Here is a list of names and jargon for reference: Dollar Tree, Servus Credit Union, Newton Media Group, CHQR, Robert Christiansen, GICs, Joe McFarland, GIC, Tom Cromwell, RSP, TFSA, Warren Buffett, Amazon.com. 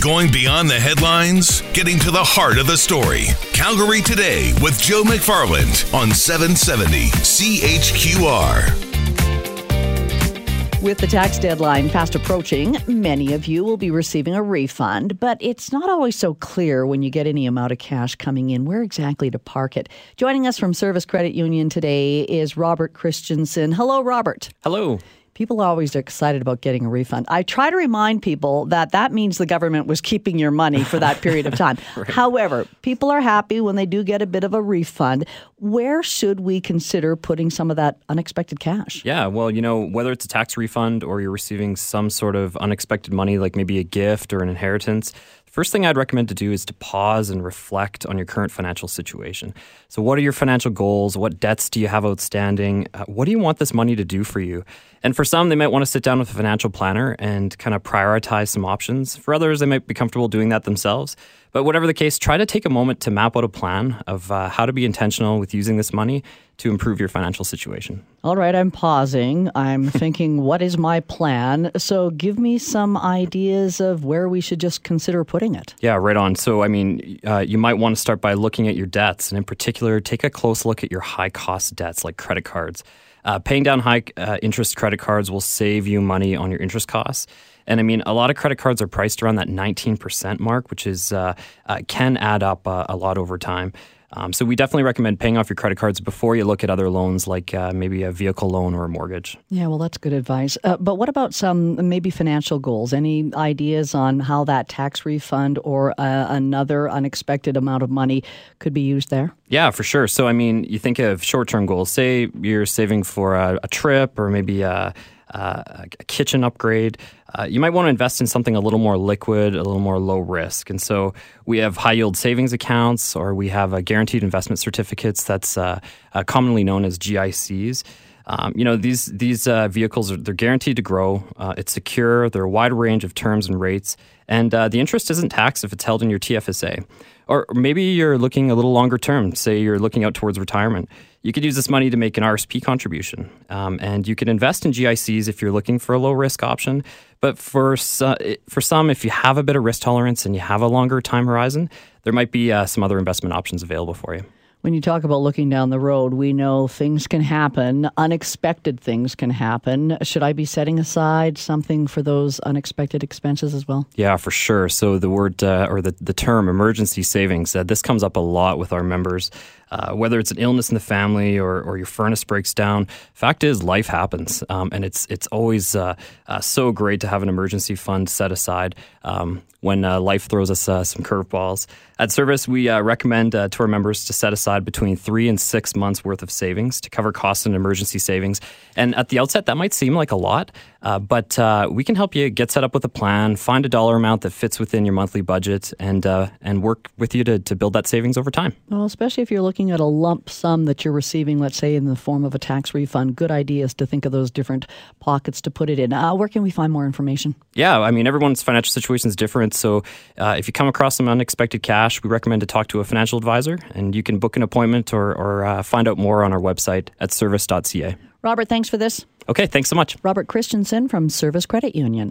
Going beyond the headlines, getting to the heart of the story. Calgary Today with Joe McFarland on 770 CHQR. With the tax deadline fast approaching, many of you will be receiving a refund, but it's not always so clear when you get any amount of cash coming in where exactly to park it. Joining us from Servus Credit Union today is Robert Christiansen. Hello, Robert. Hello. People are always excited about getting a refund. I try to remind people that means the government was keeping your money for that period of time. Right. However, people are happy when they do get a bit of a refund. Where should we consider putting some of that unexpected cash? Yeah, well, whether it's a tax refund or you're receiving some sort of unexpected money, like maybe a gift or an inheritance, the first thing I'd recommend to do is to pause and reflect on your current financial situation. So what are your financial goals? What debts do you have outstanding? What do you want this money to do for you? And for some, they might want to sit down with a financial planner and kind of prioritize some options. For others, they might be comfortable doing that themselves. But whatever the case, try to take a moment to map out a plan of how to be intentional with using this money to improve your financial situation. All right, I'm pausing. I'm thinking, what is my plan? So give me some ideas of where we should just consider putting it. Yeah, right on. So, you might want to start by looking at your debts. And in particular, take a close look at your high-cost debts like credit cards. Paying down high-interest credit cards will save you money on your interest costs. And a lot of credit cards are priced around that 19% mark, which is can add up a lot over time. So we definitely recommend paying off your credit cards before you look at other loans, like maybe a vehicle loan or a mortgage. Yeah, well, that's good advice. But what about some maybe financial goals? Any ideas on how that tax refund or another unexpected amount of money could be used there? Yeah, for sure. So, you think of short-term goals. Say you're saving for a trip or maybe a kitchen upgrade. You might want to invest in something a little more liquid, a little more low risk. And so we have high yield savings accounts, or we have guaranteed investment certificates. That's commonly known as GICs. These vehicles, they're guaranteed to grow. It's secure. There are a wide range of terms and rates. And the interest isn't taxed if it's held in your TFSA. Or maybe you're looking a little longer term. Say you're looking out towards retirement. You could use this money to make an RSP contribution. And you can invest in GICs if you're looking for a low-risk option. But for some, if you have a bit of risk tolerance and you have a longer time horizon, there might be some other investment options available for you. When you talk about looking down the road, we know things can happen. Unexpected things can happen. Should I be setting aside something for those unexpected expenses as well? Yeah, for sure. So the word or the term emergency savings, this comes up a lot with our members. Whether it's an illness in the family or your furnace breaks down, fact is life happens, and it's always so great to have an emergency fund set aside when life throws us some curveballs. At Servus, we recommend to our members to set aside between 3 and 6 months worth of savings to cover costs and emergency savings. And at the outset, that might seem like a lot, but we can help you get set up with a plan, find a dollar amount that fits within your monthly budget, and work with you to build that savings over time. Well, especially if you're looking at a lump sum that you're receiving, let's say, in the form of a tax refund. Good ideas to think of those different pockets to put it in. Where can we find more information? Yeah, everyone's financial situation is different. So if you come across some unexpected cash, we recommend to talk to a financial advisor, and you can book an appointment or find out more on our website at servus.ca. Robert, thanks for this. Okay, thanks so much. Robert Christiansen from Servus Credit Union.